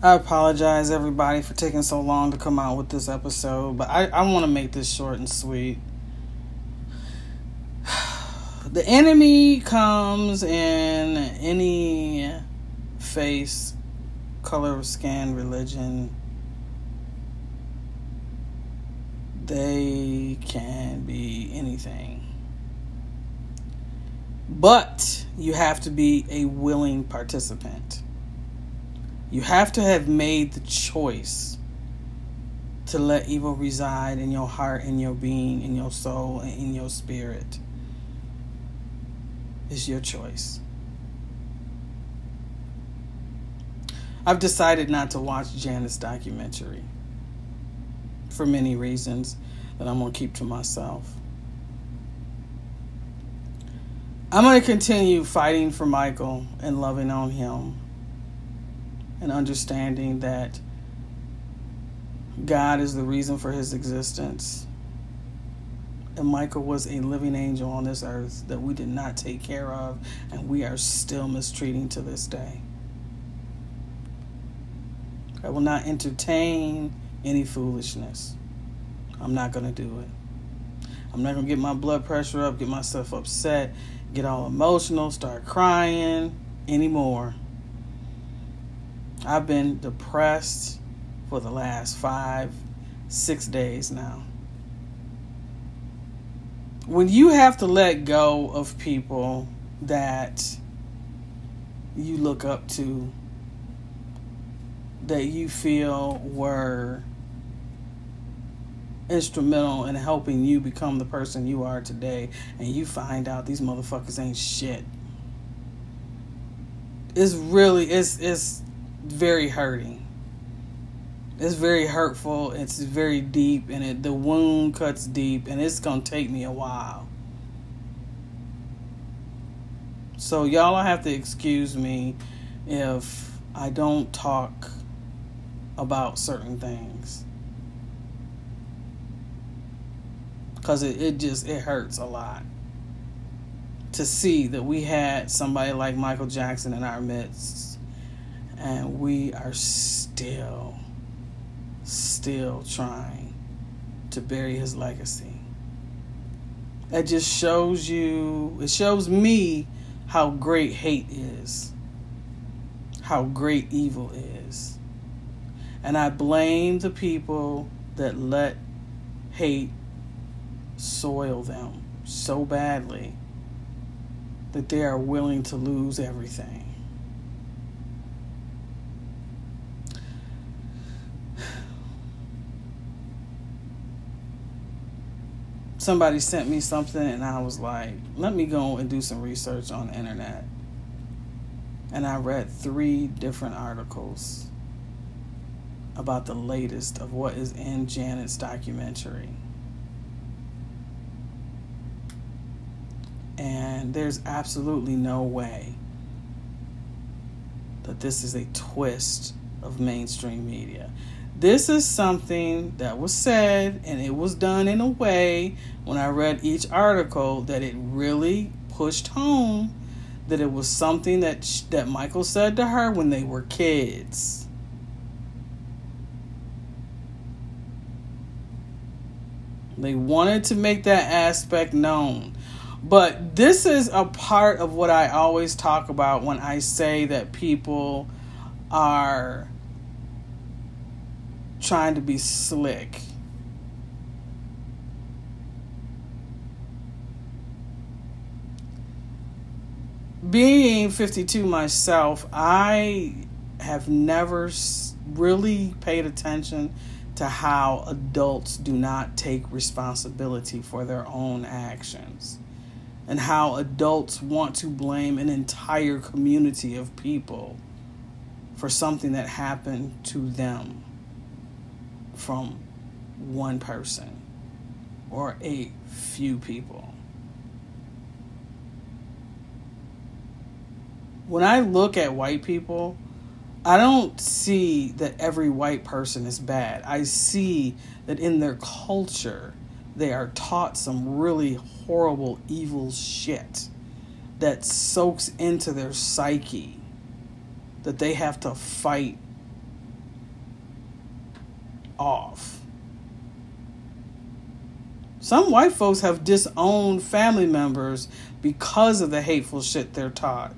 I apologize, everybody, for taking so long to come out with this episode, but I want to make this short and sweet. The enemy comes in any face, color of skin, religion. They can be anything. But you have to be a willing participant. You have to have made the choice to let evil reside in your heart, in your being, in your soul, and in your spirit. It's your choice. I've decided not to watch Janet's documentary for many reasons that I'm going to keep to myself. I'm going to continue fighting for Michael and loving on him, and understanding that God is the reason for his existence. And Michael was a living angel on this earth that we did not take care of, and we are still mistreating to this day. I will not entertain any foolishness. I'm not going to do it. I'm not going to get my blood pressure up, get myself upset, get all emotional, start crying anymore. I've been depressed for the last 5-6 days now. When you have to let go of people that you look up to, that you feel were instrumental in helping you become the person you are today, and you find out these motherfuckers ain't shit. It's very hurting. It's very hurtful. It's very deep, and the wound cuts deep, and it's gonna take me a while. So y'all will have to excuse me if I don't talk about certain things, because it hurts a lot to see that we had somebody like Michael Jackson in our midst, and we are still trying to bury his legacy. That just shows you, it shows me how great hate is, how great evil is. And I blame the people that let hate soil them so badly that they are willing to lose everything. Somebody sent me something, and I was like, let me go and do some research on the internet. And I read 3 different articles about the latest of what is in Janet's documentary. And there's absolutely no way that this is a twist of mainstream media. This is something that was said, and it was done in a way, when I read each article, that it really pushed home that it was something that Michael said to her when they were kids. They wanted to make that aspect known. But this is a part of what I always talk about when I say that people are trying to be slick. Being 52 myself, I have never really paid attention to how adults do not take responsibility for their own actions, and how adults want to blame an entire community of people for something that happened to them from one person or a few people. When I look at white people, I don't see that every white person is bad. I see that in their culture, they are taught some really horrible, evil shit that soaks into their psyche, that they have to fight off. Some white folks have disowned family members because of the hateful shit they're taught.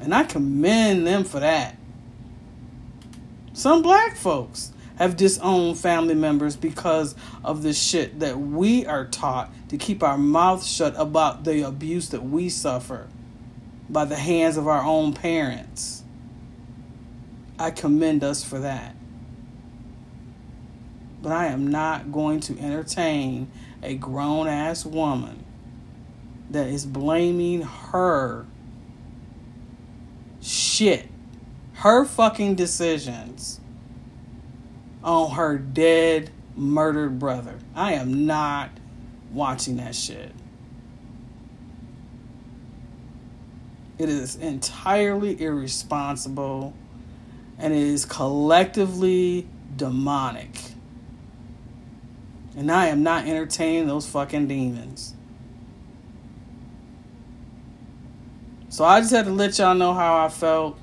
And I commend them for that. Some black folks have disowned family members because of the shit that we are taught to keep our mouths shut about the abuse that we suffer by the hands of our own parents. I commend us for that. But I am not going to entertain a grown-ass woman that is blaming her shit, her fucking decisions on her dead, murdered brother. I am not watching that shit. It is entirely irresponsible and it is collectively demonic. And I am not entertaining those fucking demons. So I just had to let y'all know how I felt,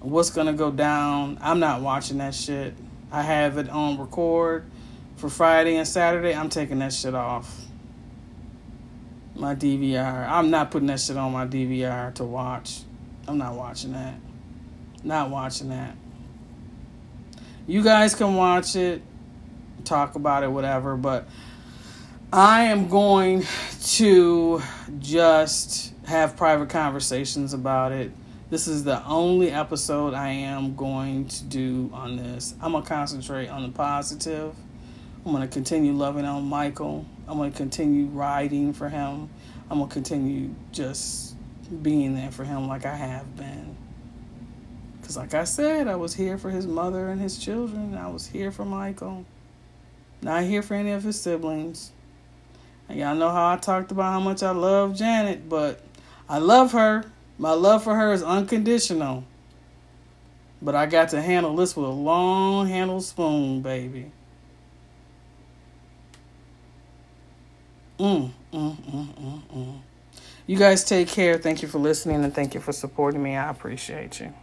what's going to go down. I'm not watching that shit. I have it on record for Friday and Saturday. I'm taking that shit off my DVR. I'm not putting that shit on my DVR to watch. I'm not watching that. Not watching that. You guys can watch it, talk about it, whatever, but I am going to just have private conversations about it. This is the only episode I am going to do on this. I'm going to concentrate on the positive. I'm going to continue loving on Michael. I'm going to continue riding for him. I'm going to continue just being there for him like I have been. Because like I said, I was here for his mother and his children. I was here for Michael. Not here for any of his siblings. And y'all know how I talked about how much I love Janet, but I love her. My love for her is unconditional. But I got to handle this with a long-handled spoon, baby. You guys take care. Thank you for listening and thank you for supporting me. I appreciate you.